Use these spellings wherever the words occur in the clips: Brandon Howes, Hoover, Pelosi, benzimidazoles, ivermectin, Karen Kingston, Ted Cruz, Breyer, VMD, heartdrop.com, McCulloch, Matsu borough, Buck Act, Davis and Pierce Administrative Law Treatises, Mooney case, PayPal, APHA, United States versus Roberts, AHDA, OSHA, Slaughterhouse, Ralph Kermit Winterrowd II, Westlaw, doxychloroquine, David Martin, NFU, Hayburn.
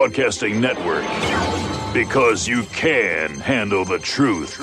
Broadcasting Network, because you can handle the truth.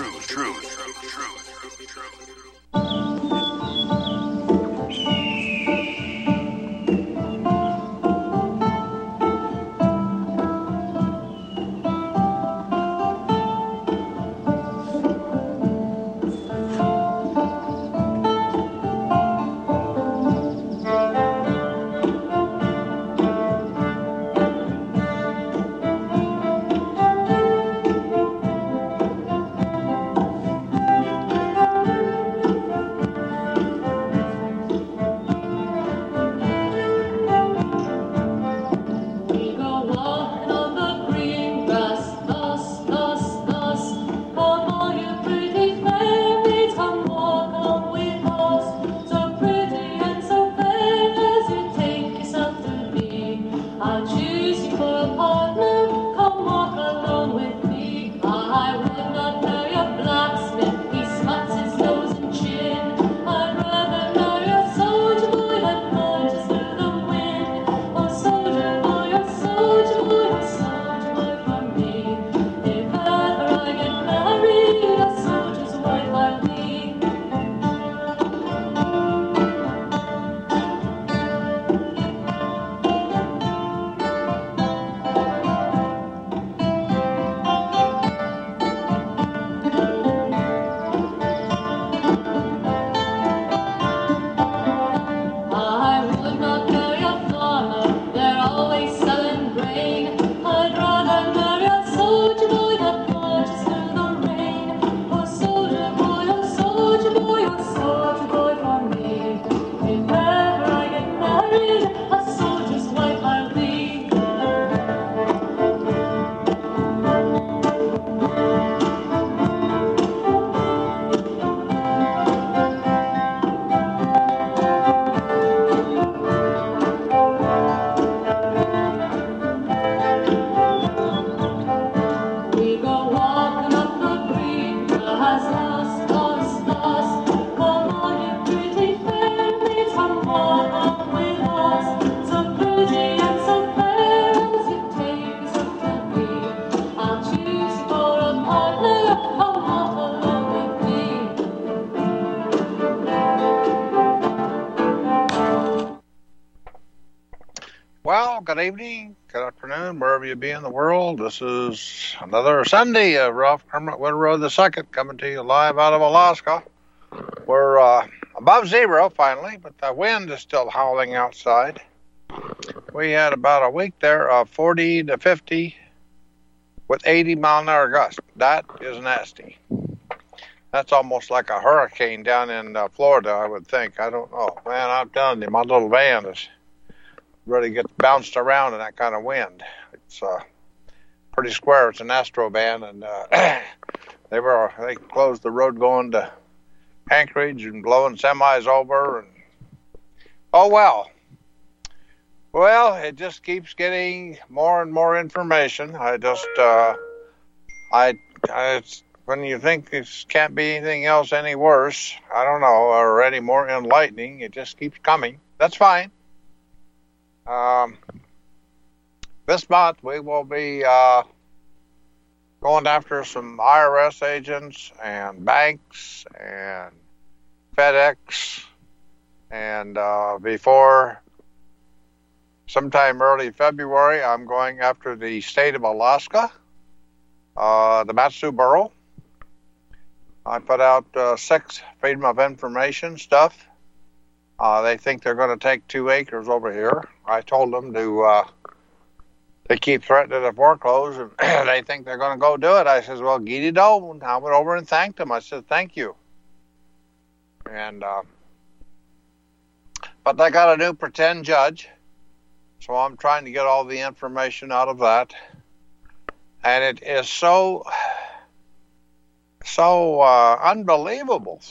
Good evening, good afternoon, wherever you be in the world. This is another Sunday of Ralph Kermit Winterrowd II coming to you live out of Alaska. We're above zero finally, but the wind is still howling outside. We had about a week there of 40 to 50 with 80 mile an hour gusts. That is nasty. That's almost like a hurricane down in Florida, I would think. I don't know. Man, I'm telling you, my little van is... really gets bounced around in that kind of wind. It's pretty square. It's an Astro van, and they closed the road going to Anchorage and blowing semis over. And oh well, it just keeps getting more and more information. It's when you think this can't be anything else any worse, I don't know, or any more enlightening, it just keeps coming. That's fine. This month we will be going after some IRS agents and banks and FedEx, and before sometime early February I'm going after the state of Alaska, the Matsu borough. I put out 6 Freedom of Information stuff. They think they're going to take 2 acres over here. I told them to, they keep threatening to foreclose, and they think they're going to go do it. I says, well, giddy do. I went over and thanked them. I said, thank you. And, but they got a new pretend judge, so I'm trying to get all the information out of that. And it is so unbelievable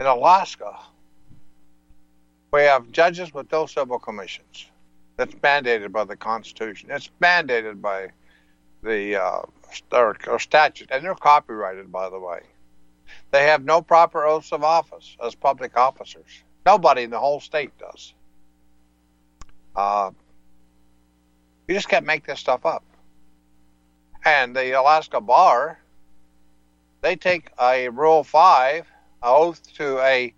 in Alaska. We have judges with no civil commissions. That's mandated by the Constitution. It's mandated by the statute, and they're copyrighted, by the way. They have no proper oaths of office as public officers. Nobody in the whole state does. You just can't make this stuff up. And the Alaska Bar, they take a Rule 5 oath to a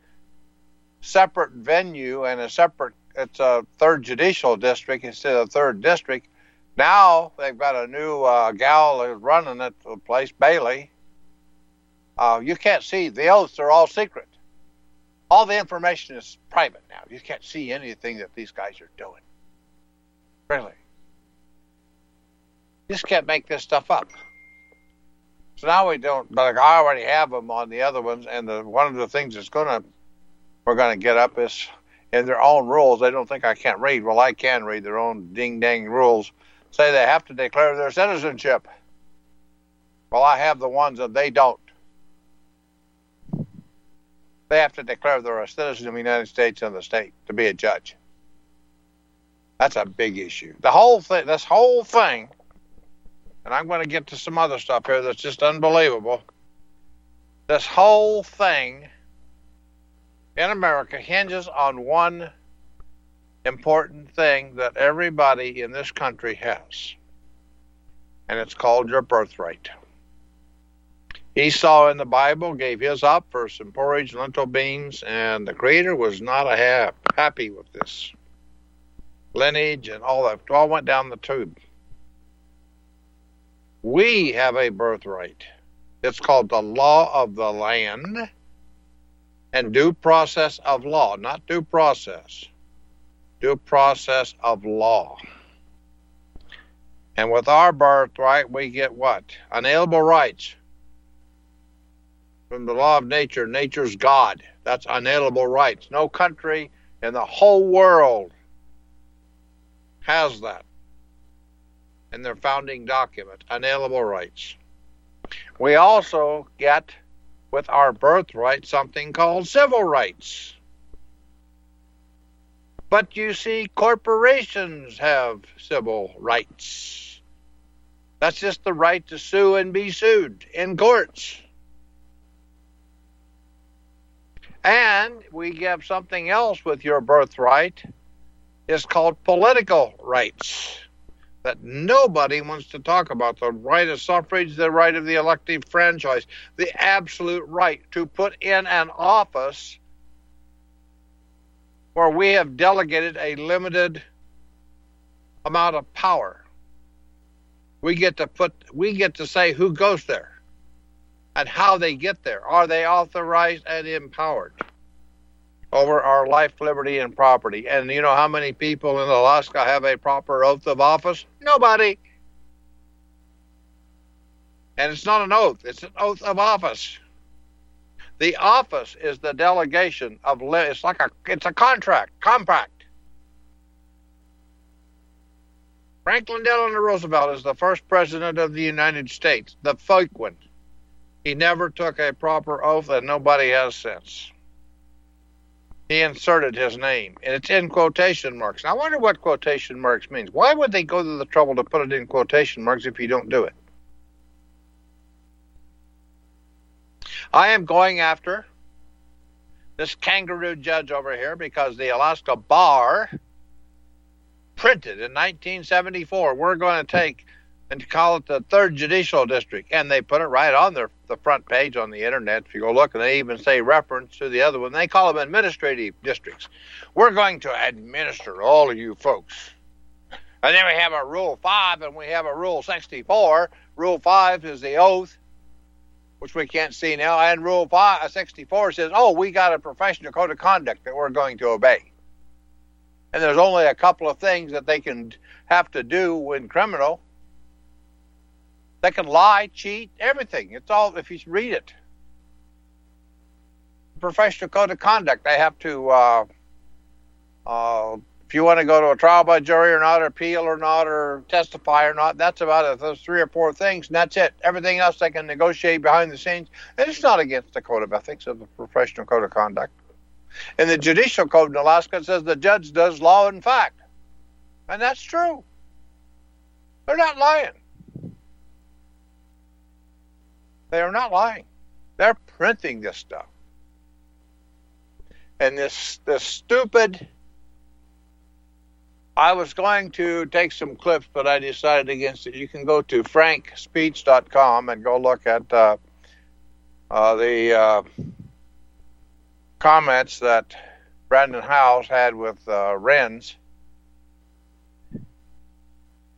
separate venue and a separate, it's a third judicial district instead of third district. Now they've got a new gal who's running at the place, Bailey. You can't see. The oaths are all secret. All the information is private now. You can't see anything that these guys are doing. Really. You just can't make this stuff up. So now we don't, but I already have them on the other ones, and one of the things that's we're going to get up is in their own rules. They don't think I can't read. Well, I can read their own ding-dang rules. Say they have to declare their citizenship. Well, I have the ones that they don't. They have to declare they're a citizen of the United States and the state to be a judge. That's a big issue. The whole thing, this whole thing, and I'm going to get to some other stuff here that's just unbelievable. This whole thing in America hinges on one important thing that everybody in this country has, and it's called your birthright. Esau in the Bible gave his up for some porridge and lentil beans, and the Creator was not happy with this. Lineage and all that all went down the tube. We have a birthright. It's called the law of the land and due process of law, not due process. Due process of law. And with our birthright, we get what? Unalienable rights. From the law of nature, nature's God. That's unalienable rights. No country in the whole world has that in their founding document, unalienable rights. We also get with our birthright something called civil rights. But you see, corporations have civil rights. That's just the right to sue and be sued in courts. And we give something else with your birthright. It's called political rights that nobody wants to talk about. The right of suffrage, the right of the elective franchise, the absolute right to put in an office where we have delegated a limited amount of power. We get to say who goes there. And how they get there. Are they authorized and empowered over our life, liberty, and property? And you know how many people in Alaska have a proper oath of office? Nobody. And it's not an oath. It's an oath of office. The office is the delegation of, it's like it's a compact. Franklin Delano Roosevelt is the first president of the United States, the fake one. He never took a proper oath, and nobody has since. He inserted his name, and it's in quotation marks. And I wonder what quotation marks means. Why would they go to the trouble to put it in quotation marks if you don't do it? I am going after this kangaroo judge over here because the Alaska Bar printed in 1974, we're going to take and call it the third judicial district. And they put it right on the front page on the internet. If you go look, and they even say reference to the other one. They call them administrative districts. We're going to administer all of you folks. And then we have a Rule 5 and we have a Rule 64. Rule 5 is the oath, which we can't see now. And Rule 64 says, we got a professional code of conduct that we're going to obey. And there's only a couple of things that they can have to do when criminal. They can lie, cheat, everything. It's all, if you read it. Professional code of conduct. They have to, if you want to go to a trial by jury or not, or appeal or not, or testify or not, that's about it. Those three or four things, and that's it. Everything else they can negotiate behind the scenes. And it's not against the code of ethics of the professional code of conduct. And the judicial code in Alaska, it says the judge does law and fact. And that's true. They're not lying. They are not lying. They're printing this stuff. And this stupid I was going to take some clips, but I decided against it. You can go to frankspeech.com and go look at the comments that Brandon Howes had with Renz.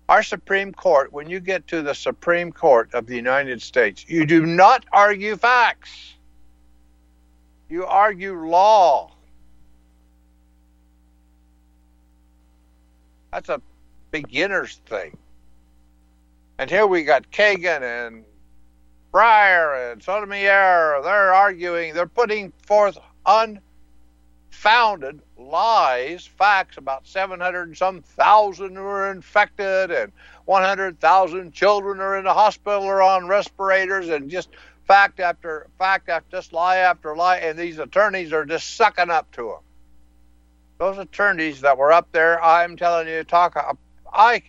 Our Supreme Court, when you get to the Supreme Court of the United States, you do not argue facts. You argue law. That's a beginner's thing. And here we got Kagan and Breyer and Sotomayor. They're arguing. They're putting forth unfounded lies, facts about 700 and some thousand were infected and 100,000 children are in the hospital or on respirators, and just fact after fact after just lie after lie. And these attorneys are just sucking up to them. Those attorneys that were up there, I'm telling you, I'm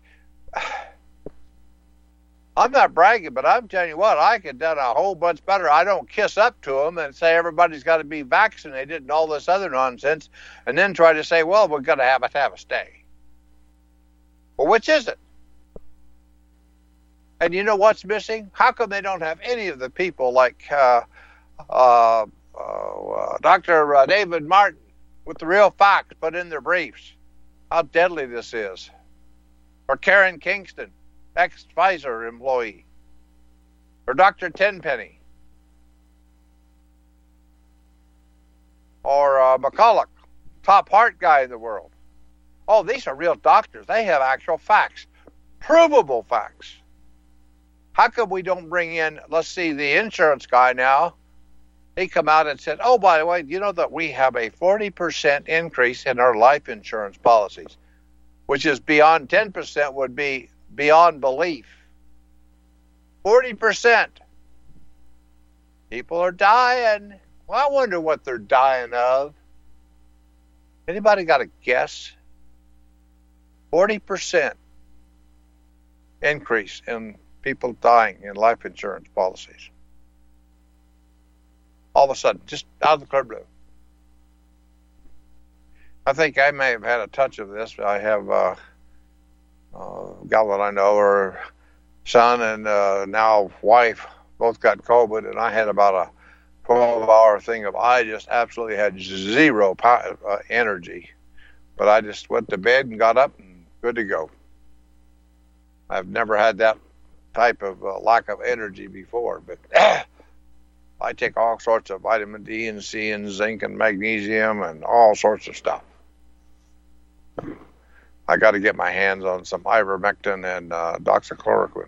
not bragging, but I'm telling you what, I could have done a whole bunch better. I don't kiss up to them and say everybody's got to be vaccinated and all this other nonsense, and then try to say, well, we're going to have a stay. Well, which is it? And you know what's missing? How come they don't have any of the people like Dr. David Martin, with the real facts put in their briefs, how deadly this is? Or Karen Kingston, ex-Pfizer employee. Or Dr. Tenpenny. Or McCulloch, top heart guy in the world. Oh, these are real doctors. They have actual facts, provable facts. How come we don't bring in, let's see, the insurance guy now? He come out and said, oh, by the way, you know that we have a 40% increase in our life insurance policies, which is beyond 10% would be beyond belief. 40%. People are dying. Well, I wonder what they're dying of. Anybody got a guess? 40% increase in people dying in life insurance policies. All of a sudden, just out of the clear blue. I think I may have had a touch of this. I have a gal that I know, her son and now wife, both got COVID, and I had about a 12-hour thing of I just absolutely had zero energy. But I just went to bed and got up and good to go. I've never had that type of lack of energy before, but... I take all sorts of vitamin D and C and zinc and magnesium and all sorts of stuff. I got to get my hands on some ivermectin and doxychloroquine.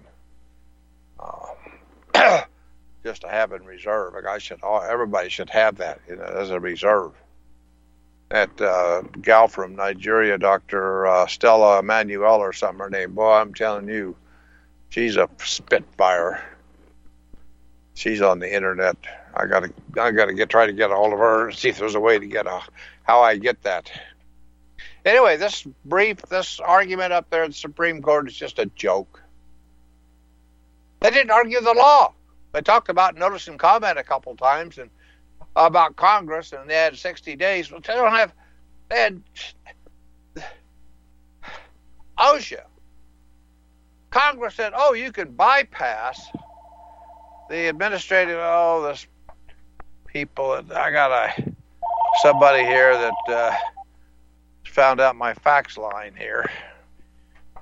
Just to have in reserve. Like everybody should have that, you know, as a reserve. That gal from Nigeria, Dr. Stella Emanuel or something, her name. Boy, I'm telling you, she's a spitfire. She's on the internet. I gotta try to get a hold of her and see if there's a way to get how I get that. Anyway, this argument up there in the Supreme Court is just a joke. They didn't argue the law. They talked about notice and comment a couple times and about Congress, and they had 60 days. Well, they don't have. They had OSHA. Congress said, "Oh, you can bypass." The administrative, this people, I got somebody here that found out my fax line here.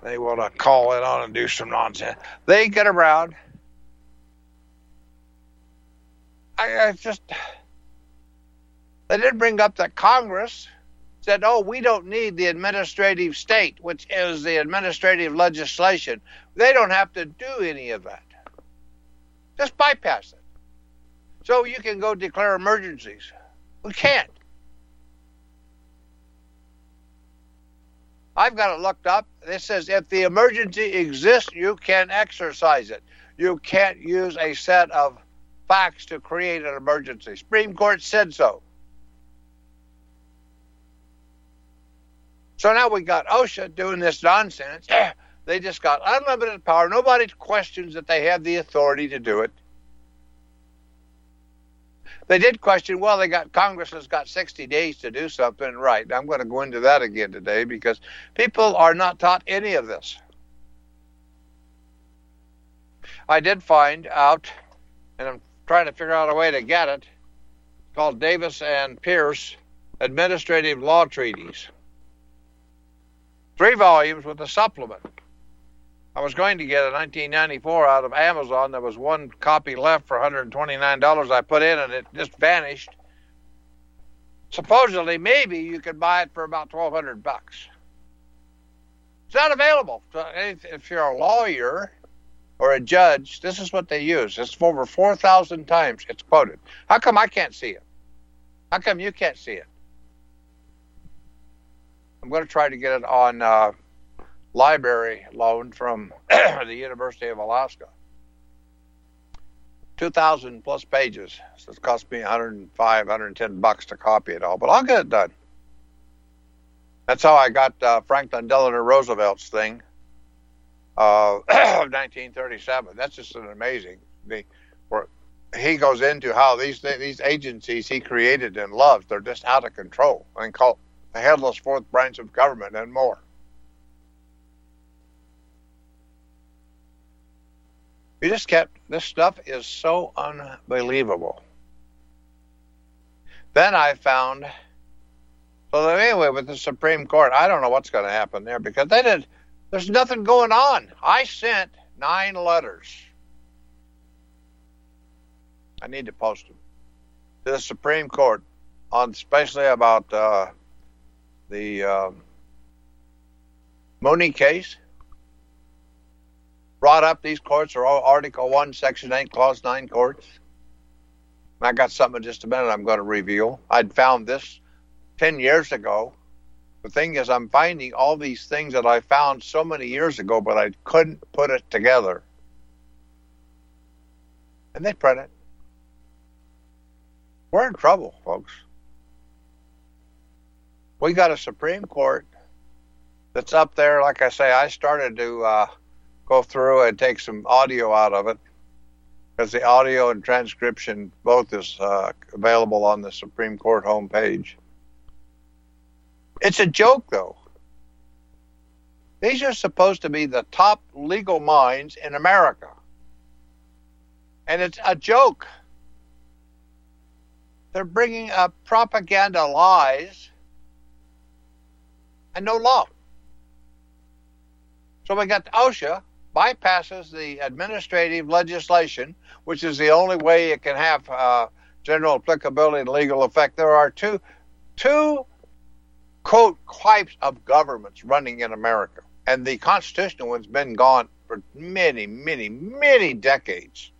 They want to call in on and do some nonsense. They get around. They didn't bring up that Congress said, oh, we don't need the administrative state, which is the administrative legislation. They don't have to do any of that. Just bypass it. So you can go declare emergencies. We can't. I've got it looked up. It says if the emergency exists, you can exercise it. You can't use a set of facts to create an emergency. Supreme Court said so. So now we got OSHA doing this nonsense. They just got unlimited power. Nobody questions that they have the authority to do it. They did question, well, they got, Congress has got 60 days to do something right. I'm going to go into that again today because people are not taught any of this. I did find out, and I'm trying to figure out a way to get it, called Davis and Pierce Administrative Law Treatises. 3 volumes with a supplement. I was going to get a 1994 out of Amazon. There was one copy left for $129 I put in, and it just vanished. Supposedly, maybe you could buy it for about $1,200. It's not available. So if you're a lawyer or a judge, this is what they use. It's over 4,000 times it's quoted. How come I can't see it? How come you can't see it? I'm going to try to get it on library loan from the University of Alaska. 2,000 plus pages. So it cost me $110 to copy it all, but I'll get it done. That's how I got Franklin Delano Roosevelt's thing of 1937. That's just an amazing thing. Where he goes into how these agencies he created and loves, they're just out of control and called the headless fourth branch of government and more. You just can't, this stuff is so unbelievable. Then I found, so anyway, with the Supreme Court, I don't know what's going to happen there because there's nothing going on. I sent 9 letters. I need to post them to the Supreme Court on, especially about, the Mooney case. Brought up, these courts are all Article 1, Section 8, Clause 9 courts. And I got something in just a minute I'm going to reveal. I'd found this 10 years ago. The thing is, I'm finding all these things that I found so many years ago, but I couldn't put it together. And they print it. We're in trouble, folks. We got a Supreme Court that's up there. Like I say, I started to go through and take some audio out of it because the audio and transcription both is available on the Supreme Court homepage. It's a joke, though. These are supposed to be the top legal minds in America. And it's a joke. They're bringing up propaganda lies and no law. So we got OSHA bypasses the administrative legislation, which is the only way it can have general applicability and legal effect. There are two quote types of governments running in America, and the constitutional one's been gone for many, many, many decades.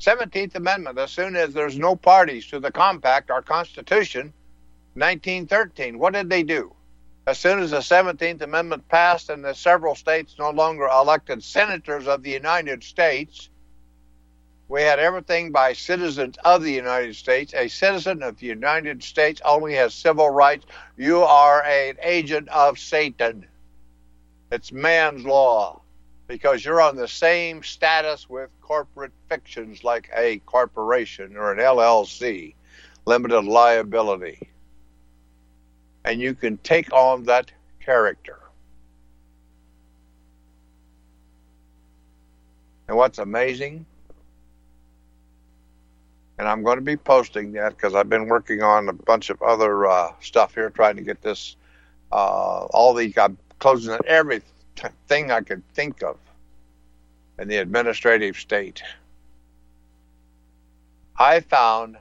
17th Amendment, as soon as there's no parties to the compact, our Constitution, 1913, what did they do? As soon as the 17th Amendment passed and the several states no longer elected senators of the United States, we had everything by citizens of the United States. A citizen of the United States only has civil rights. You are an agent of Satan. It's man's law, because you're on the same status with corporate fictions like a corporation or an LLC, limited liability. And you can take on that character. And what's amazing, and I'm going to be posting that because I've been working on a bunch of other stuff here, trying to get this, I'm closing everything thing I could think of in the administrative state. I found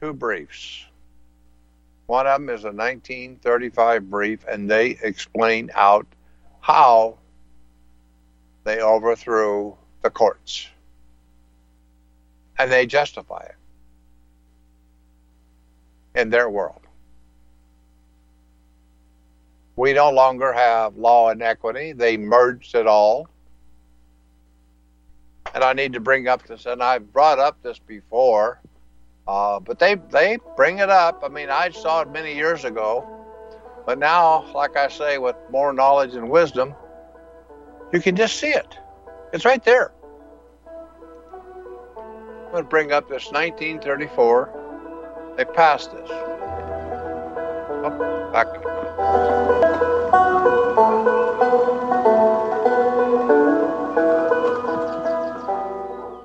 2 briefs. One of them is a 1935 brief, and they explain out how they overthrew the courts. And they justify it in their world. We no longer have law and equity. They merged it all. And I need to bring up this, and I've brought up this before, but they bring it up. I mean, I saw it many years ago, but now, like I say, with more knowledge and wisdom, you can just see it. It's right there. I'm going to bring up this 1934. They passed this. Oh,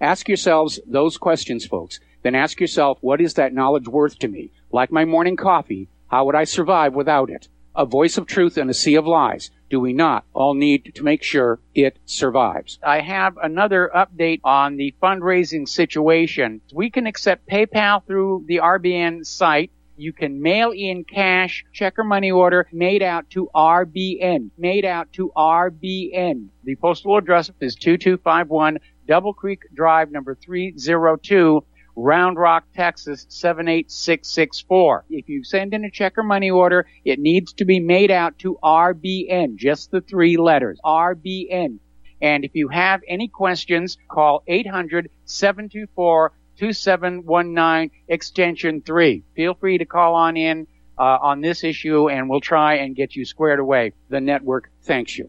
Ask yourselves those questions, folks. Then ask yourself, what is that knowledge worth to me? Like my morning coffee, how would I survive without it? A voice of truth in a sea of lies. Do we not all need to make sure it survives? I have another update on the fundraising situation. We can accept PayPal through the RBN site. You can mail in cash, check or money order made out to RBN. Made out to RBN. The postal address is 2251 Double Creek Drive, number 302, Round Rock, Texas, 78664. If you send in a check or money order, it needs to be made out to RBN, just the three letters, RBN. And if you have any questions, call 800-724-2719, extension 3. Feel free to call on in on this issue, and we'll try and get you squared away. The network thanks you.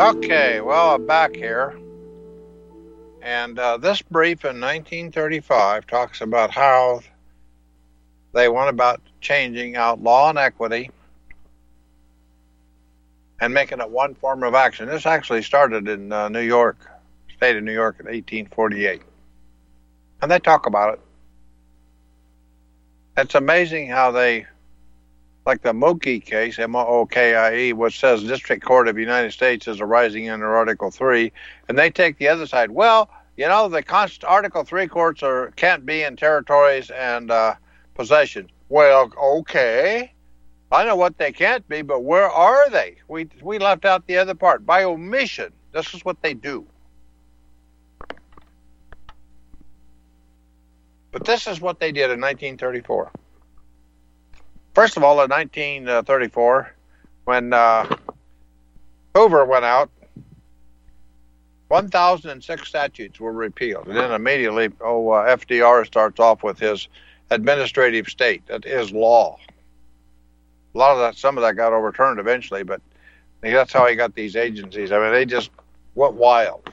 Okay, well, I'm back here, and this brief in 1935 talks about how they went about changing out law and equity and making it one form of action. This actually started in New York, state of New York in 1848, and they talk about it. It's amazing how they... Like the Mookie case, M-O-O-K-I-E, which says District Court of the United States is arising under Article 3, and they take the other side. Well, you know, the Article 3 courts can't be in territories and possessions. Well, okay. I know what they can't be, but where are they? We left out the other part. By omission, this is what they do. But this is what they did in 1934. First of all, in 1934, when Hoover went out, 1,006 statutes were repealed. And then immediately, FDR starts off with his administrative state. That is law. A lot of that, some of that got overturned eventually, but that's how he got these agencies. I mean, they just went wild.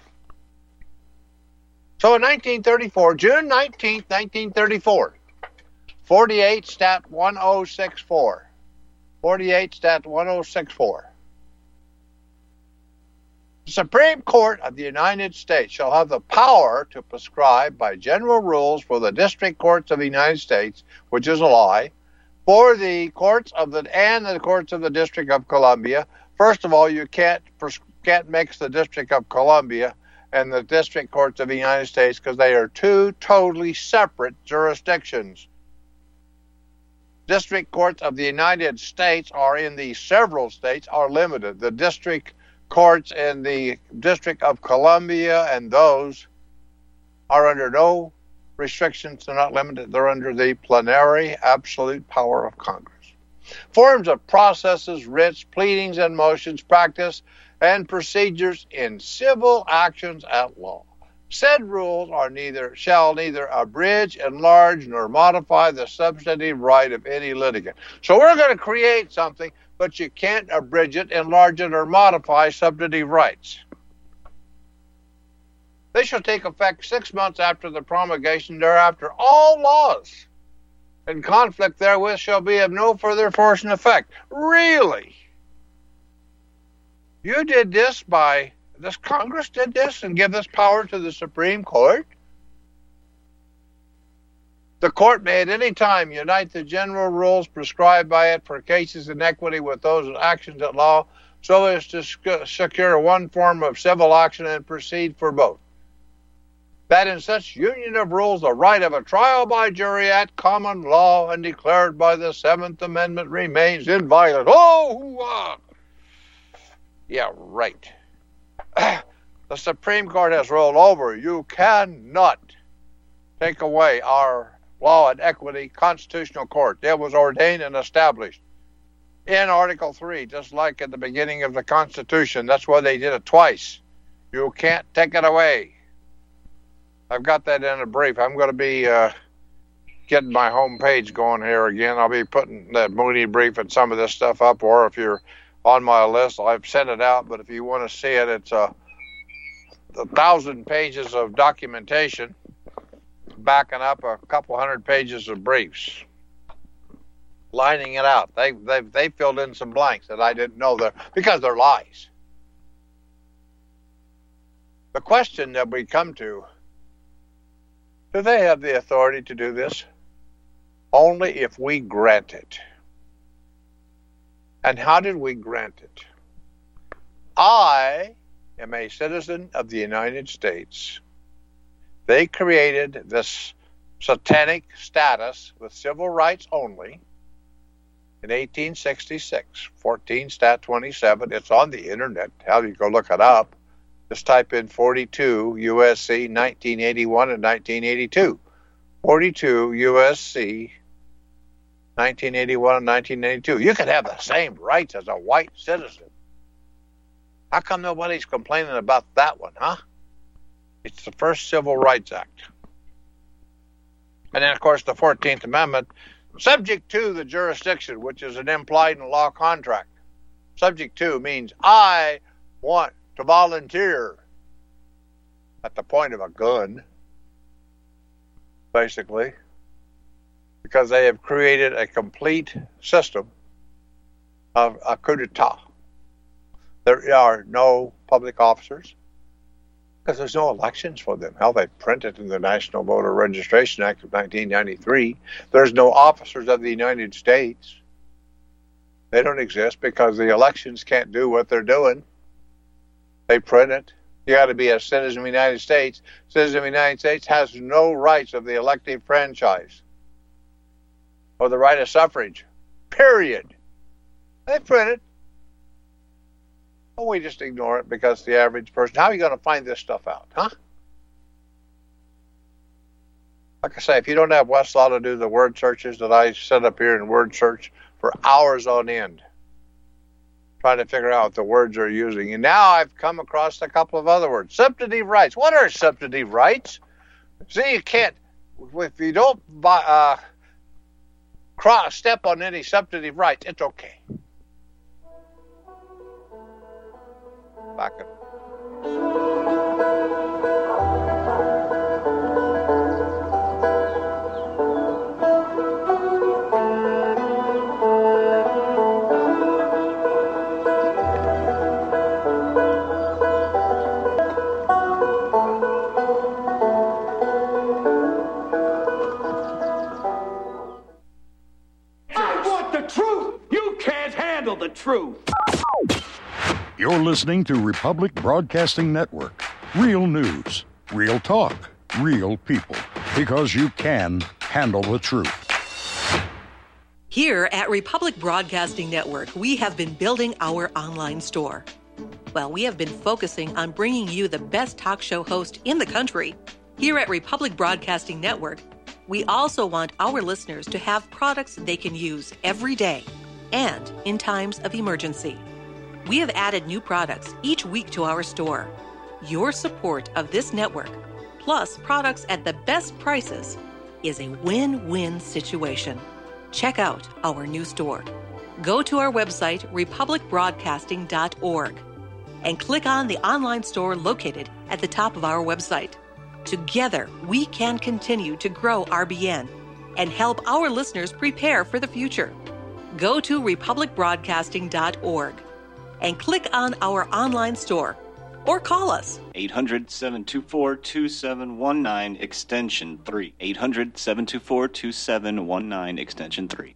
So in June 19th, 1934, 48 Stat 1064. The Supreme Court of the United States shall have the power to prescribe by general rules for the district courts of the United States, which is a lie, for the courts of the courts of the District of Columbia. First of all, you can't mix the District of Columbia and the District Courts of the United States because they are two totally separate jurisdictions. District Courts of the United States are in the several states are limited. The District Courts in the District of Columbia and those are under no restrictions. They're not limited. They're under the plenary absolute power of Congress. Forms of processes, writs, pleadings, and motions, practice, and procedures in civil actions at law. Said rules are shall neither abridge, enlarge, nor modify the substantive right of any litigant. So we're going to create something, but you can't abridge it, enlarge it, or modify substantive rights. They shall take effect 6 months after the promulgation thereafter. All laws in conflict therewith shall be of no further force and effect. Really? You did this by... This Congress did this and give this power to the Supreme Court? The court may at any time unite the general rules prescribed by it for cases in equity with those actions at law so as to secure one form of civil action and proceed for both. That in such union of rules the right of a trial by jury at common law and declared by the 7th Amendment remains inviolate. Oh, hoo-ah! Yeah, right. The Supreme Court has ruled over. You cannot take away our law and equity constitutional court. It was ordained and established in Article 3, just like at the beginning of the Constitution. That's why they did it twice. You can't take it away. I've got that in a brief. I'm going to be getting my home page going here again. I'll be putting that Mooney brief and some of this stuff up, or if you're on my list, I've sent it out, but if you want to see it, it's 1,000 pages of documentation backing up a couple hundred pages of briefs, lining it out. They filled in some blanks that I didn't know there because they're lies. The question that we come to, do they have the authority to do this? Only if we grant it. And how did we grant it? I am a citizen of the United States. They created this satanic status with civil rights only in 1866, 14 Stat 27. It's on the internet. How do you go look it up? Just type in 42 U.S.C. 1981 and 1982. 42 U.S.C. 1981 and 1982. You could have the same rights as a white citizen. How come nobody's complaining about that one, huh? It's the first Civil Rights Act. And then, of course, the 14th Amendment, subject to the jurisdiction, which is an implied in law contract. Subject to means I want to volunteer at the point of a gun, basically. Because they have created a complete system of a coup d'etat. There are no public officers because there's no elections for them. Hell, they printed in the National Voter Registration Act of 1993. There's no officers of the United States. They don't exist because the elections can't do what they're doing. They print it. You got to be a citizen of the United States. Citizen of the United States has no rights of the elective franchise. Or the right of suffrage, period. They print it. Well, we just ignore it because the average person, how are you going to find this stuff out, huh? Like I say, if you don't have Westlaw to do the word searches that I set up here in word search for hours on end, trying to figure out what the words are using. And now I've come across a couple of other words. Substantive rights. What are substantive rights? See, you can't, if you don't buy... step on any substantive rights, it's okay. Back up. true. You're listening to Republic Broadcasting Network. Real news, real talk, real people. Because you can handle the truth. Here at Republic Broadcasting Network, we have been building our online store. Well, we have been focusing on bringing you the best talk show host in the country. Here at Republic Broadcasting Network, we also want our listeners to have products they can use every day and in times of emergency. We have added new products each week to our store. Your support of this network, plus products at the best prices, is a win-win situation. Check out our new store. Go to our website, republicbroadcasting.org, and click on the online store located at the top of our website. Together, we can continue to grow RBN and help our listeners prepare for the future. Go to republicbroadcasting.org and click on our online store or call us. 800-724-2719, extension 3. 800-724-2719, extension 3.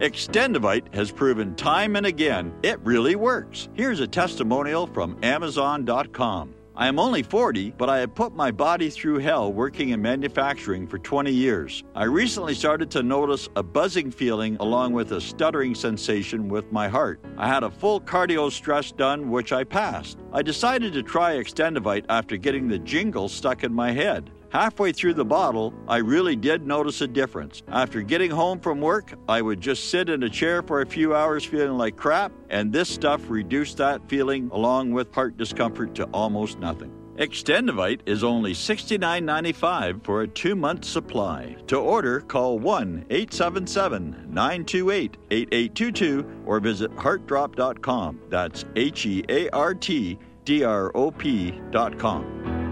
Extendivite has proven time and again it really works. Here's a testimonial from Amazon.com. I am only 40, but I have put my body through hell working in manufacturing for 20 years. I recently started to notice a buzzing feeling along with a stuttering sensation with my heart. I had a full cardio stress done, which I passed. I decided to try Extendivite after getting the jingle stuck in my head. Halfway through the bottle, I really did notice a difference. After getting home from work, I would just sit in a chair for a few hours feeling like crap, and this stuff reduced that feeling along with heart discomfort to almost nothing. Extendivite is only $69.95 for a 2-month supply. To order, call 1-877-928-8822 or visit heartdrop.com. That's heartdrop.com.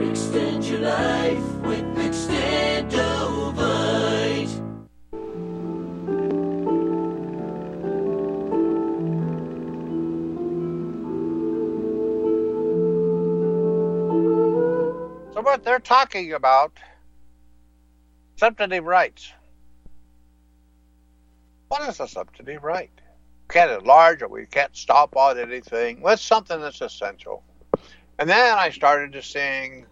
Extend your life with Extendivite. So what they're talking about, substantive rights. What is a substantive right? We can't enlarge or we can't stop on anything. Well, it's something that's essential. And then I started to sing,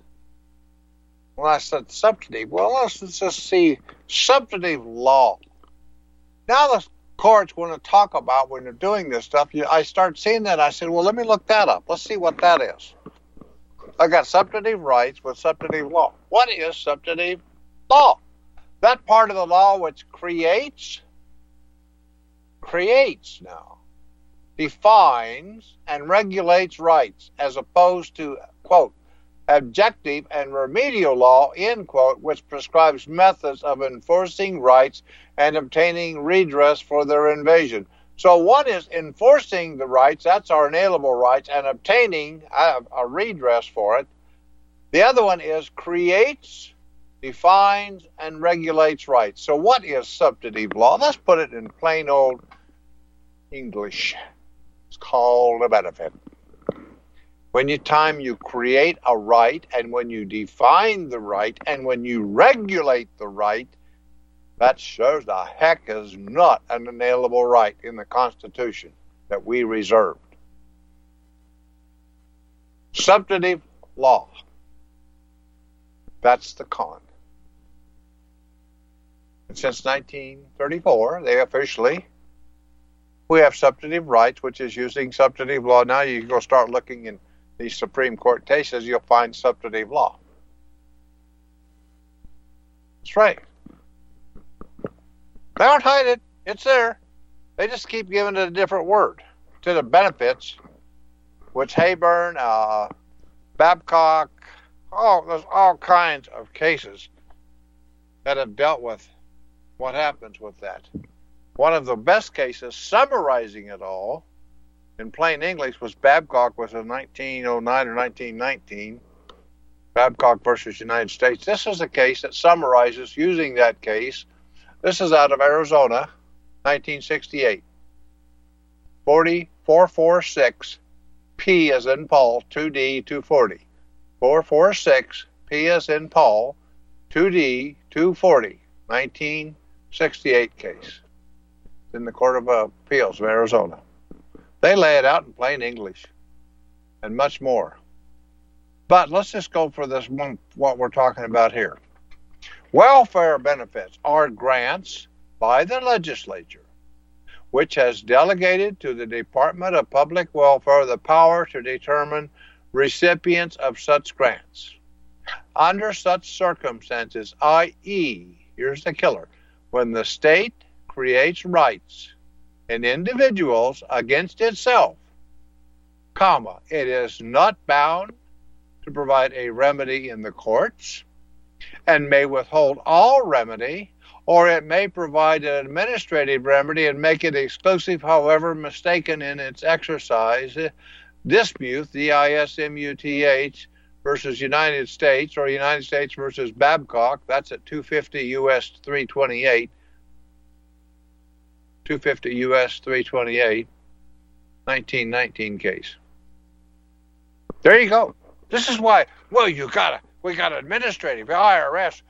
well, I said substantive. Well, let's just see substantive law. Now the courts want to talk about when they're doing this stuff. I started seeing that. I said, well, let me look that up. Let's see what that is. I got substantive rights with substantive law. What is substantive law? That part of the law which creates now, defines and regulates rights as opposed to, quote, objective and remedial law, end quote, which prescribes methods of enforcing rights and obtaining redress for their invasion. So one is enforcing the rights, that's our inalienable rights, and obtaining a redress for it. The other one is creates, defines, and regulates rights. So what is substantive law? Let's put it in plain old English. It's called a benefit. When you create a right, and when you define the right, and when you regulate the right, that shows the heck is not an inalienable right in the Constitution that we reserved. Substantive law. That's the con. And since 1934, they officially We have substantive rights, which is using substantive law. Now you go start looking in these Supreme Court cases, you'll find substantive law. That's right. They aren't hiding. It's there. They just keep giving it a different word to the benefits, which Hayburn, Babcock, there's all kinds of cases that have dealt with what happens with that. One of the best cases summarizing it all in plain English was Babcock, was in 1909 or 1919, Babcock versus United States. This is a case that summarizes using that case. This is out of Arizona, 1968. 4446, P as in Paul, 2D, 240. 446, P as in Paul, 2D, 240, 1968 case. In the Court of Appeals of Arizona. They lay it out in plain English and much more. But let's just go for this one, what we're talking about here. Welfare benefits are grants by the legislature, which has delegated to the Department of Public Welfare the power to determine recipients of such grants. Under such circumstances, i.e., here's the killer, when the state creates rights in individuals against itself, comma, it is not bound to provide a remedy in the courts and may withhold all remedy, or it may provide an administrative remedy and make it exclusive, however mistaken in its exercise. Dismuth, D-I-S-M-U-T-H, versus United States, or United States versus Babcock, that's at 250 U.S. 328, 250 U.S. 328, 1919 case. There you go. This is why, well, we got administrative, the IRS,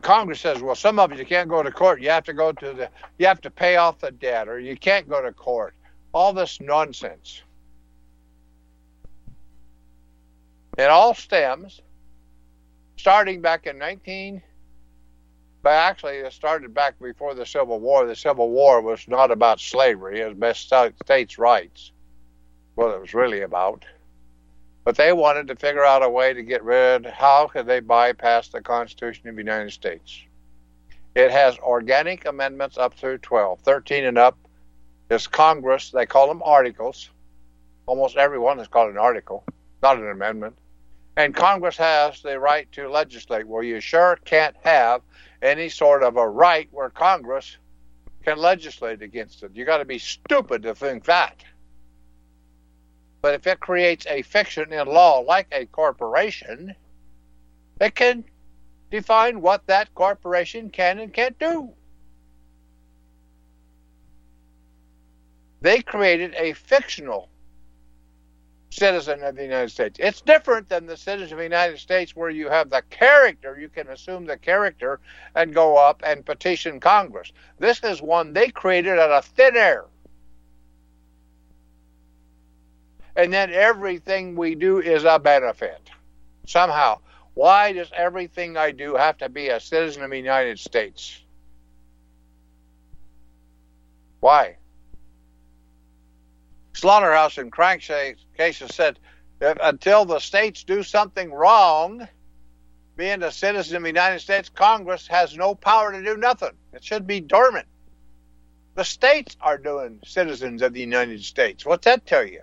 Congress says, well, some of you can't go to court. You have to pay off the debt, or you can't go to court. All this nonsense. It all stems, starting back in it started back before the Civil War. The Civil War was not about slavery. It was about states' rights. Well, it was really about. But they wanted to figure out a way to get rid of how could they bypass the Constitution of the United States. It has organic amendments up through 12. 13 and up is Congress. They call them articles. Almost everyone is called an article, not an amendment. And Congress has the right to legislate. Well, you sure can't have any sort of a right where Congress can legislate against it. You got to be stupid to think that. But if it creates a fiction in law like a corporation, it can define what that corporation can and can't do. They created a fictional citizen of the United States. It's different than the citizen of the United States where you have the character, you can assume the character and go up and petition Congress. This is one they created out of thin air. And then everything we do is a benefit. Somehow. Why does everything I do have to be a citizen of the United States? Why? Slaughterhouse and Crankcase cases said, until the states do something wrong, being a citizen of the United States, Congress has no power to do nothing. It should be dormant. The states are doing citizens of the United States. What's that tell you?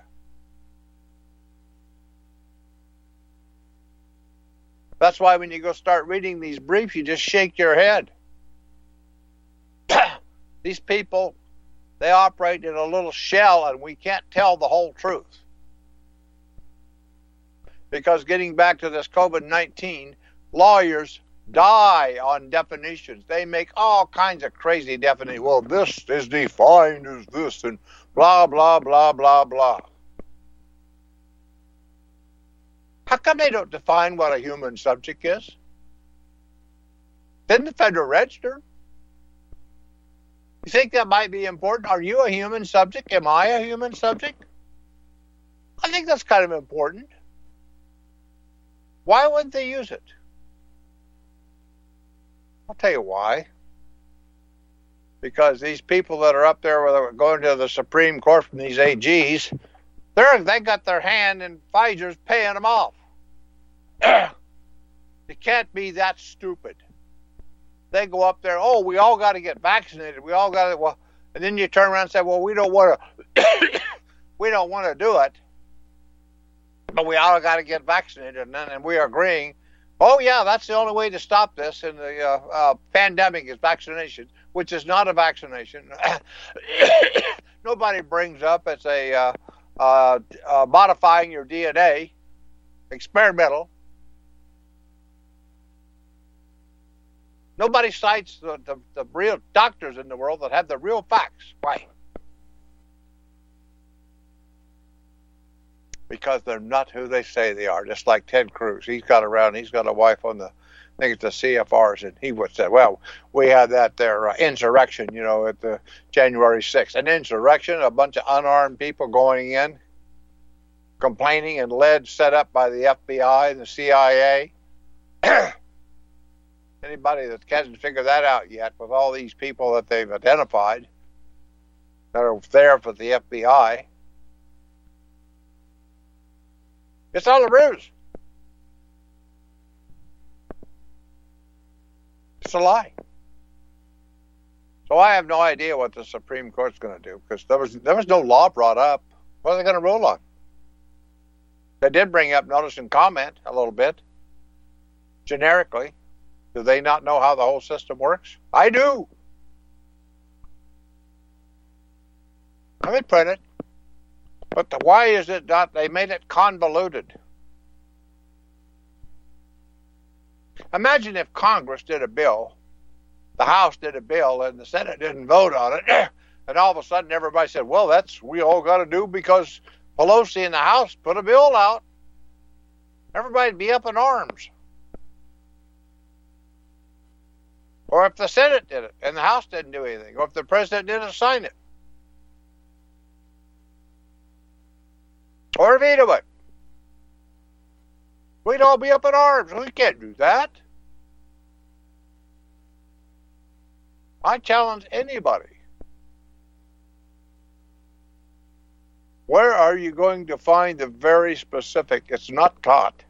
That's why when you go start reading these briefs, you just shake your head. These people, they operate in a little shell, and we can't tell the whole truth. Because getting back to this COVID-19, lawyers die on definitions. They make all kinds of crazy definitions. Well, this is defined as this, and blah, blah, blah, blah, blah. How come they don't define what a human subject is? Didn't the Federal Register? You think that might be important? Are you a human subject? Am I a human subject? I think that's kind of important. Why wouldn't they use it? I'll tell you why. because these people that are up there where going to the Supreme Court from these AGs, they got their hand and Pfizer's paying them off. They can't be that stupid. They go up there, oh, we all got to get vaccinated. We all got to, well, and then you turn around and say, well, we don't want to do it, but we all got to get vaccinated. And we are agreeing, oh, yeah, that's the only way to stop this in the pandemic is vaccination, which is not a vaccination. Nobody brings up it's a modifying your DNA, experimental. Nobody cites the real doctors in the world that have the real facts. Why? Because they're not who they say they are. Just like Ted Cruz. He's got a wife on I think it's the CFRs, and he would say, well, we had that there insurrection, at the January 6th. An insurrection, a bunch of unarmed people going in, complaining and led, set up by the FBI and the CIA. Anybody that hasn't figured that out yet with all these people that they've identified that are there for the FBI. It's all a ruse. It's a lie. So I have no idea what the Supreme Court's going to do because there was no law brought up. What are they going to rule on? They did bring up notice and comment a little bit, generically. Do they not know how the whole system works? I do. I mean, print it. But why is it not? They made it convoluted. Imagine if Congress did a bill, the House did a bill, and the Senate didn't vote on it, and all of a sudden everybody said, well, that's we all got to do because Pelosi in the House put a bill out. Everybody'd be up in arms. Or if the Senate did it and the House didn't do anything, or if the President didn't sign it, or veto it, we'd all be up in arms. We can't do that. I challenge anybody. Where are you going to find the very specific, it's not taught,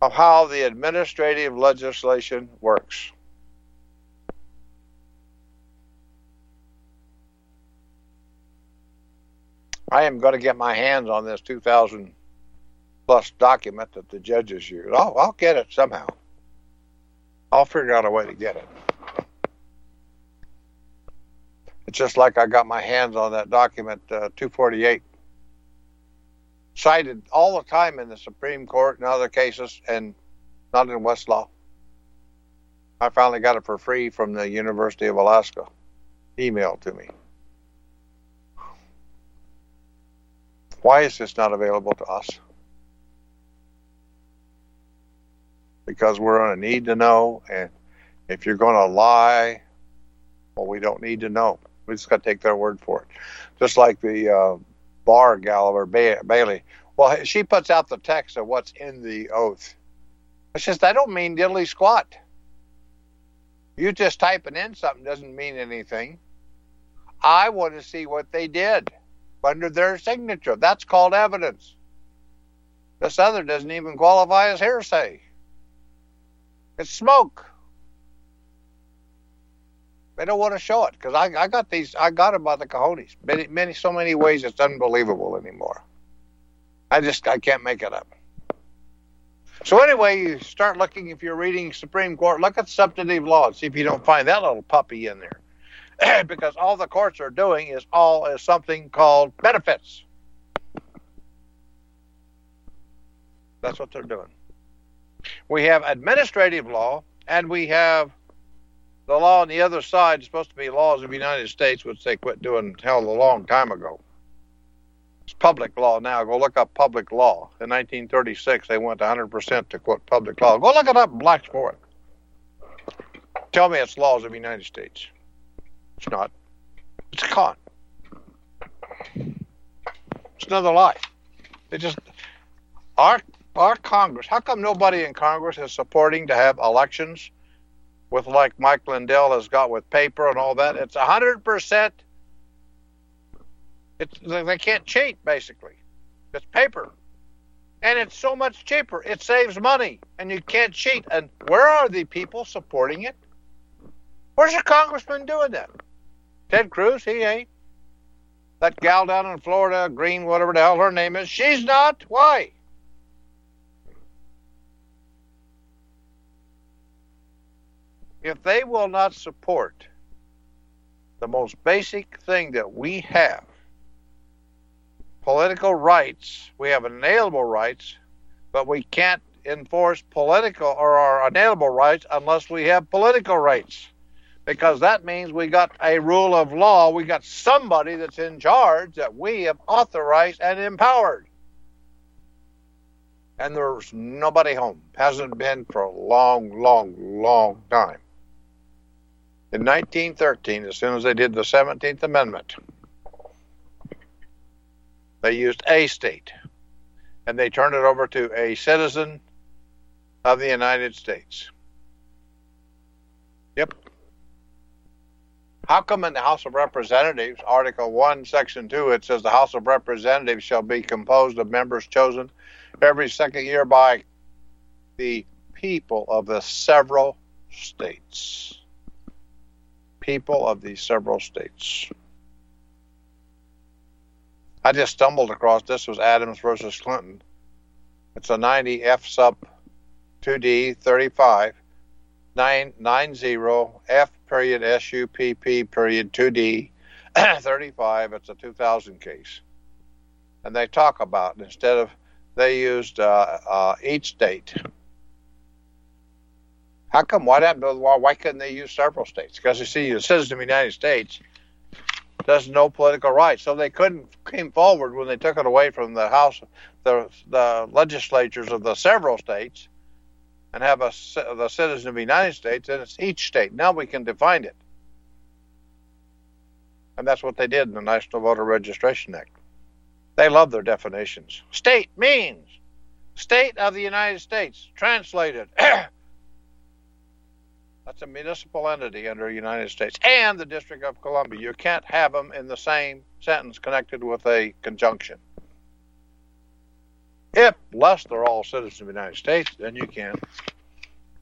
of how the administrative legislation works? I am going to get my hands on this 2,000-plus document that the judges use. I'll get it somehow. I'll figure out a way to get it. It's just like I got my hands on that document, 248. Cited all the time in the Supreme Court and other cases, and not in Westlaw. I finally got it for free from the University of Alaska. Emailed to me. Why is this not available to us? Because we're on a need to know, and if you're going to lie, well, we don't need to know. We just got to take their word for it. Just like the bar gal or Bailey. Well, she puts out the text of what's in the oath. It's just, I don't mean diddly squat. You just typing in something doesn't mean anything. I want to see what they did under their signature. That's called evidence. This other doesn't even qualify as hearsay. It's smoke. They don't want to show it because I got these. I got them by the cojones. So many ways it's unbelievable anymore. I can't make it up. So anyway, you start looking. If you're reading Supreme Court, look at substantive law and see if you don't find that little puppy in there. Because all the courts are doing is something called benefits. That's what they're doing. We have administrative law, and we have the law on the other side. It's supposed to be laws of the United States, which they quit doing hell a long time ago. It's public law now. Go look up public law. In 1936, they went 100% to quote public law. Go look it up, Blacksport. Tell me it's laws of the United States. It's not. It's a con. It's another lie. They just our Congress. How come nobody in Congress is supporting to have elections with like Mike Lindell has got with paper and all that. It's 100%. They can't cheat, basically. It's paper. And it's so much cheaper. It saves money, and you can't cheat. And where are the people supporting it? Where's your congressman doing that? Ted Cruz, he ain't. That gal down in Florida, Green, whatever the hell her name is, she's not. Why? If they will not support the most basic thing that we have, political rights, we have inalienable rights, but we can't enforce political or our inalienable rights unless we have political rights, because that means we got a rule of law, we got somebody that's in charge that we have authorized and empowered. And there's nobody home. Hasn't been for a long, long, long time. In 1913, as soon as they did the 17th Amendment, they used a state, and they turned it over to a citizen of the United States. Yep. How come in the House of Representatives, Article 1, Section 2, it says the House of Representatives shall be composed of members chosen every second year by the people of the several states? People of the several states. I just stumbled across, this was Adams versus Clinton. It's a 90 F sub 2D 35 990 F period SUPP period 2D 35. It's a 2000 case. And they talk about, instead of, they used each state. How come, why couldn't they use several states? Because you see, a citizen of the United States does no political rights, so they couldn't came forward when they took it away from the House, the legislatures of the several states, and have the citizen of the United States, and it's each state. Now we can define it, and that's what they did in the National Voter Registration Act. They love their definitions. State means state of the United States, translated. That's a municipal entity under the United States and the District of Columbia. You can't have them in the same sentence connected with a conjunction. If, unless they're all citizens of the United States, then you can,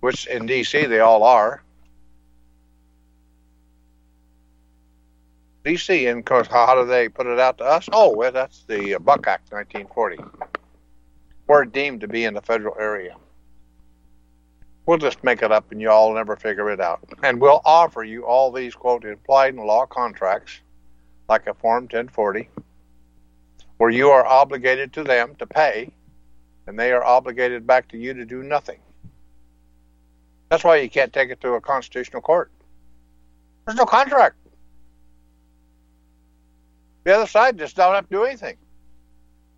which in D.C. they all are. D.C., and of course, how do they put it out to us? Oh, well, that's the Buck Act, 1940. We're deemed to be in the federal area. We'll just make it up and you all never figure it out. And we'll offer you all these, quote, implied in law contracts, like a Form 1040, where you are obligated to them to pay, and they are obligated back to you to do nothing. That's why you can't take it to a constitutional court. There's no contract. The other side just don't have to do anything.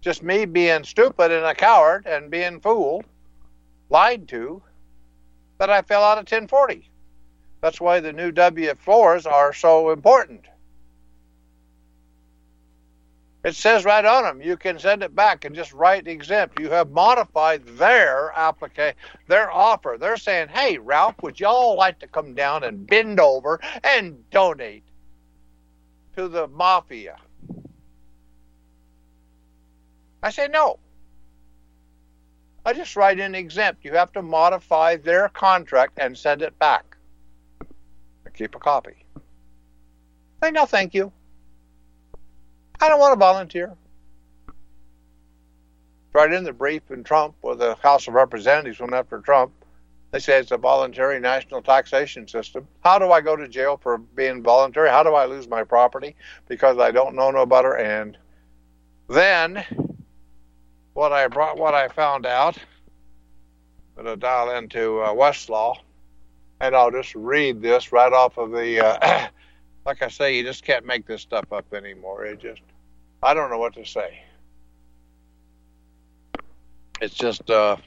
Just me being stupid and a coward and being fooled, lied to, that I fell out of 1040. That's why the new W4s are so important. It says right on them, you can send it back and just write exempt. You have modified their application, their offer. They're saying, hey, Ralph, would y'all like to come down and bend over and donate to the mafia? I say no. I just write in exempt. You have to modify their contract and send it back. I keep a copy. Say no, thank you. I don't want to volunteer. Right in the brief in Trump, or the House of Representatives went after Trump. They say it's a voluntary national taxation system. How do I go to jail for being voluntary? How do I lose my property because I don't know no better? And then what I found out, I'm going to dial into Westlaw, and I'll just read this right off of the, like I say, you just can't make this stuff up anymore. I don't know what to say. It's just, I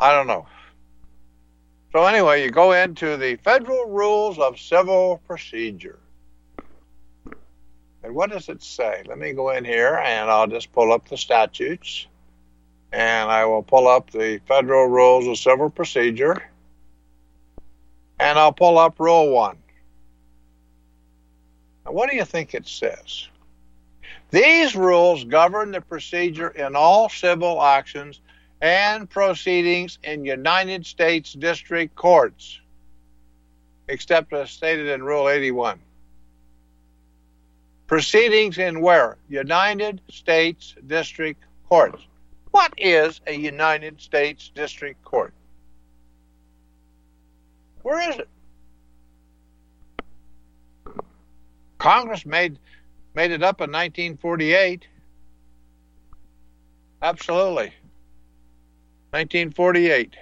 don't know. So anyway, you go into the Federal Rules of Civil Procedure. And what does it say? Let me go in here and I'll just pull up the statutes. and I will pull up the Federal Rules of Civil Procedure, and I'll pull up Rule 1. Now, what do you think it says? These rules govern the procedure in all civil actions and proceedings in United States district courts, except as stated in Rule 81. Proceedings in where? United States district courts. What is a United States district court? Where is it? Congress made it up in 1948. Absolutely. 1948.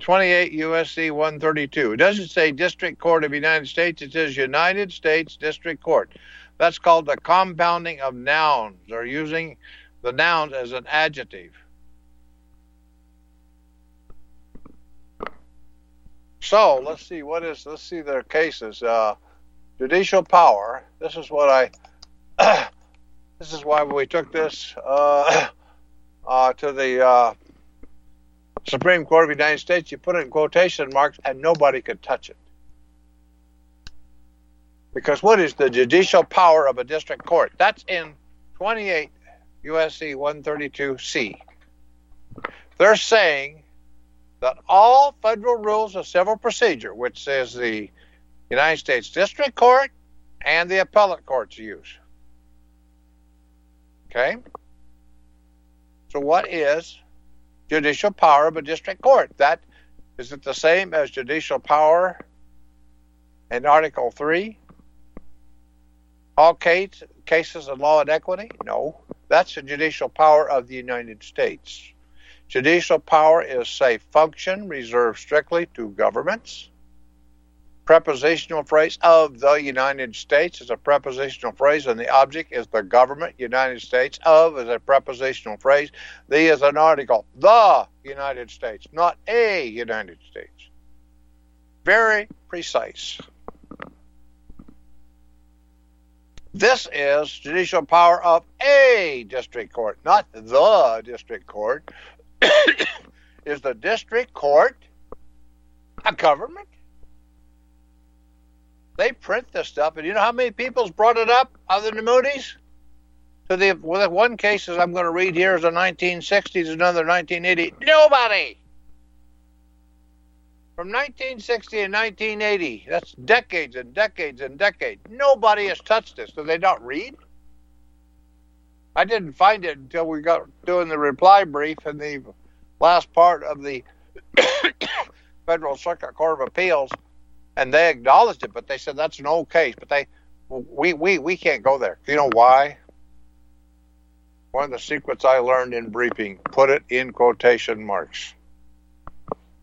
28 U.S.C. 132. It doesn't say District Court of the United States. It says United States District Court. That's called the compounding of nouns. They're using the nouns as an adjective. So let's see what is. Let's see their cases. Judicial power. This is what I. This is why we took this to the Supreme Court of the United States. You put it in quotation marks, and nobody could touch it. Because what is the judicial power of a district court? That's in 28 U.S.C. 132C. They're saying that all federal rules of civil procedure, which is the United States District Court and the appellate courts use. Okay? So what is judicial power of a district court? That is it the same as judicial power in Article 3? All cases of law and equity? No. That's the judicial power of the United States. Judicial power is a function reserved strictly to governments. Prepositional phrase of the United States is a prepositional phrase, and the object is the government. United States of is a prepositional phrase. The is an article. The United States, not a United States. Very precise. This is judicial power of a district court, not the district court. Is the district court a government? They print this stuff, and you know how many people's brought it up other than Moody's? So the one case I'm going to read here is the 1960s, another 1980. Nobody! From 1960 to 1980, that's decades and decades and decades. Nobody has touched this. Do they not read? I didn't find it until we got doing the reply brief in the last part of the Federal Circuit Court of Appeals, and they acknowledged it, but they said that's an old case. But we can't go there. You know why? One of the secrets I learned in briefing, put it in quotation marks.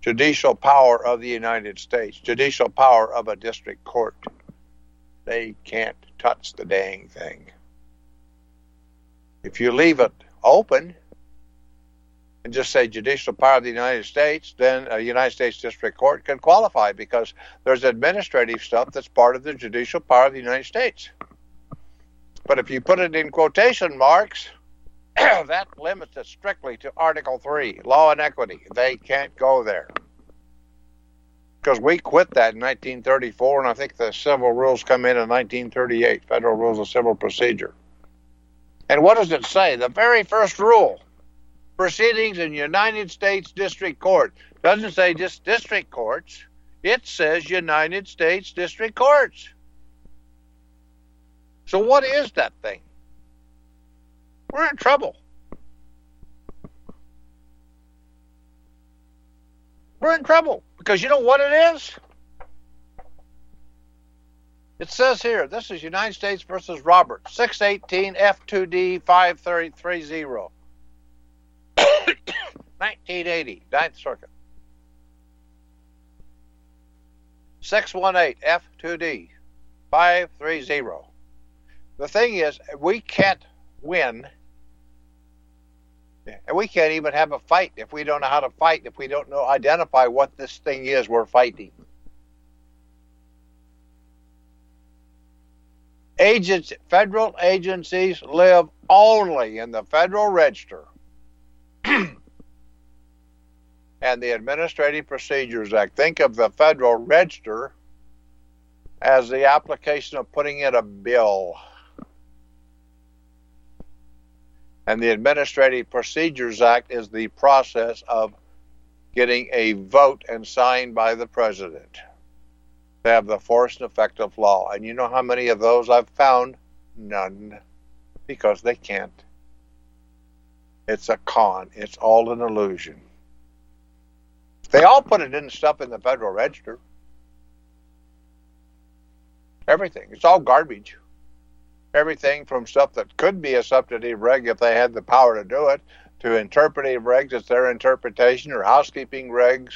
Judicial power of the United States, judicial power of a district court. They can't touch the dang thing. If you leave it open and just say judicial power of the United States, then a United States District Court can qualify because there's administrative stuff that's part of the judicial power of the United States. But if you put it in quotation marks, that limits it strictly to Article 3, law and equity. They can't go there. Because we quit that in 1934, and I think the civil rules come in 1938, Federal Rules of Civil Procedure. And what does it say? The very first rule, proceedings in United States District Court. Doesn't say just district courts. It says United States District Courts. So what is that thing? We're in trouble. We're in trouble because you know what it is? It says here, this is United States versus Roberts, 618 F2D 5330, 1980, 9th Circuit. 618 F2D 530. The thing is, we can't win, and we can't even have a fight if we don't know how to fight, if we don't know, identify what this thing is we're fighting. Federal agencies live only in the Federal Register and the Administrative Procedures Act. Think of the Federal Register as the application of putting in a bill. And the Administrative Procedures Act is the process of getting a vote and signed by the president. They have the force and effect of law. And you know how many of those I've found? None. Because they can't. It's a con. It's all an illusion. They all put it in stuff in the Federal Register. Everything. It's all garbage. Everything from stuff that could be a substantive reg if they had the power to do it, to interpretative regs, it's their interpretation, or housekeeping regs.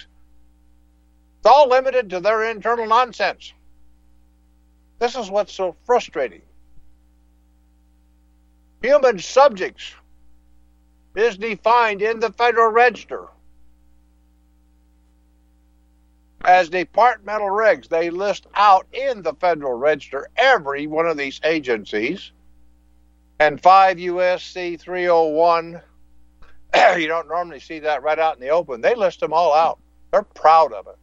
It's all limited to their internal nonsense. This is what's so frustrating. Human subjects is defined in the Federal Register as departmental regs. They list out in the Federal Register every one of these agencies. And 5 USC 301, you don't normally see that right out in the open. They list them all out. They're proud of it.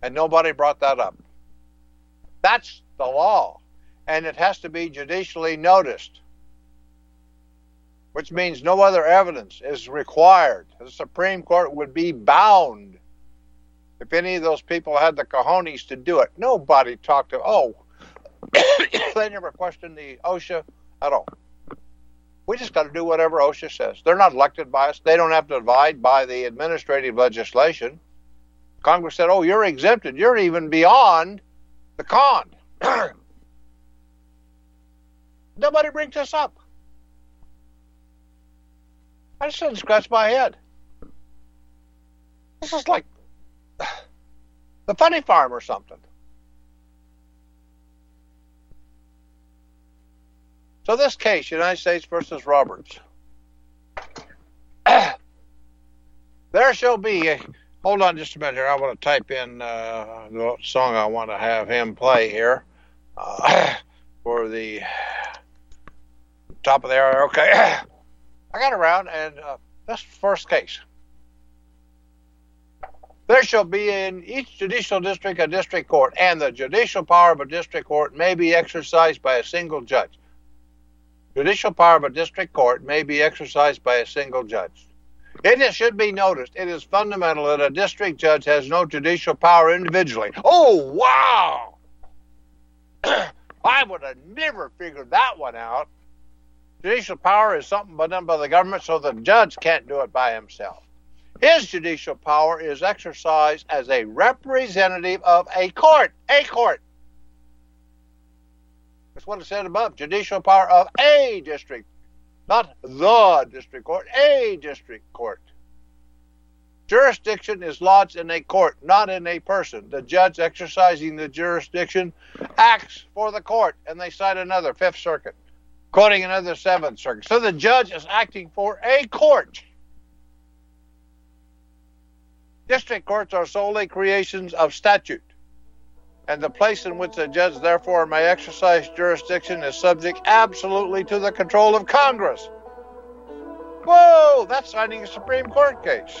And nobody brought that up. That's the law. And it has to be judicially noticed, which means no other evidence is required. The Supreme Court would be bound if any of those people had the cojones to do it. Nobody talked to, they never questioned the OSHA at all. We just got to do whatever OSHA says. They're not elected by us. They don't have to abide by the administrative legislation. Congress said, you're exempted. You're even beyond the con. Nobody brings this up. I just didn't scratch my head. This is like the funny farm or something. So this case, United States versus Roberts. There shall be a... Hold on just a minute here. I want to type in the song I want to have him play here for the top of the hour. Okay. I got around, and that's the first case. There shall be in each judicial district a district court, and the judicial power of a district court may be exercised by a single judge. Judicial power of a district court may be exercised by a single judge. It should be noticed, it is fundamental that a district judge has no judicial power individually. Oh, wow! I would have never figured that one out. Judicial power is something done by the government, so the judge can't do it by himself. His judicial power is exercised as a representative of a court. A court. That's what it said above. Judicial power of a district. Not the district court, a district court. Jurisdiction is lodged in a court, not in a person. The judge exercising the jurisdiction acts for the court, and they cite another Fifth Circuit, quoting another Seventh Circuit. So the judge is acting for a court. District courts are solely creations of statute, and the place in which the judge, therefore, may exercise jurisdiction is subject absolutely to the control of Congress. Whoa, that's citing a Supreme Court case.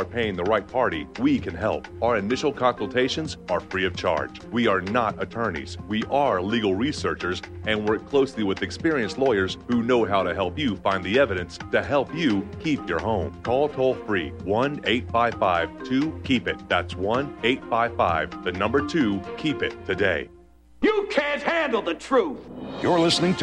are paying the right party, we can help. Our initial consultations are free of charge. We are not attorneys. We are legal researchers and work closely with experienced lawyers who know how to help you find the evidence to help you keep your home. Call toll-free 1-855-2-KEEP-IT. That's 1-855-2-KEEP-IT today. You can't handle the truth. You're listening to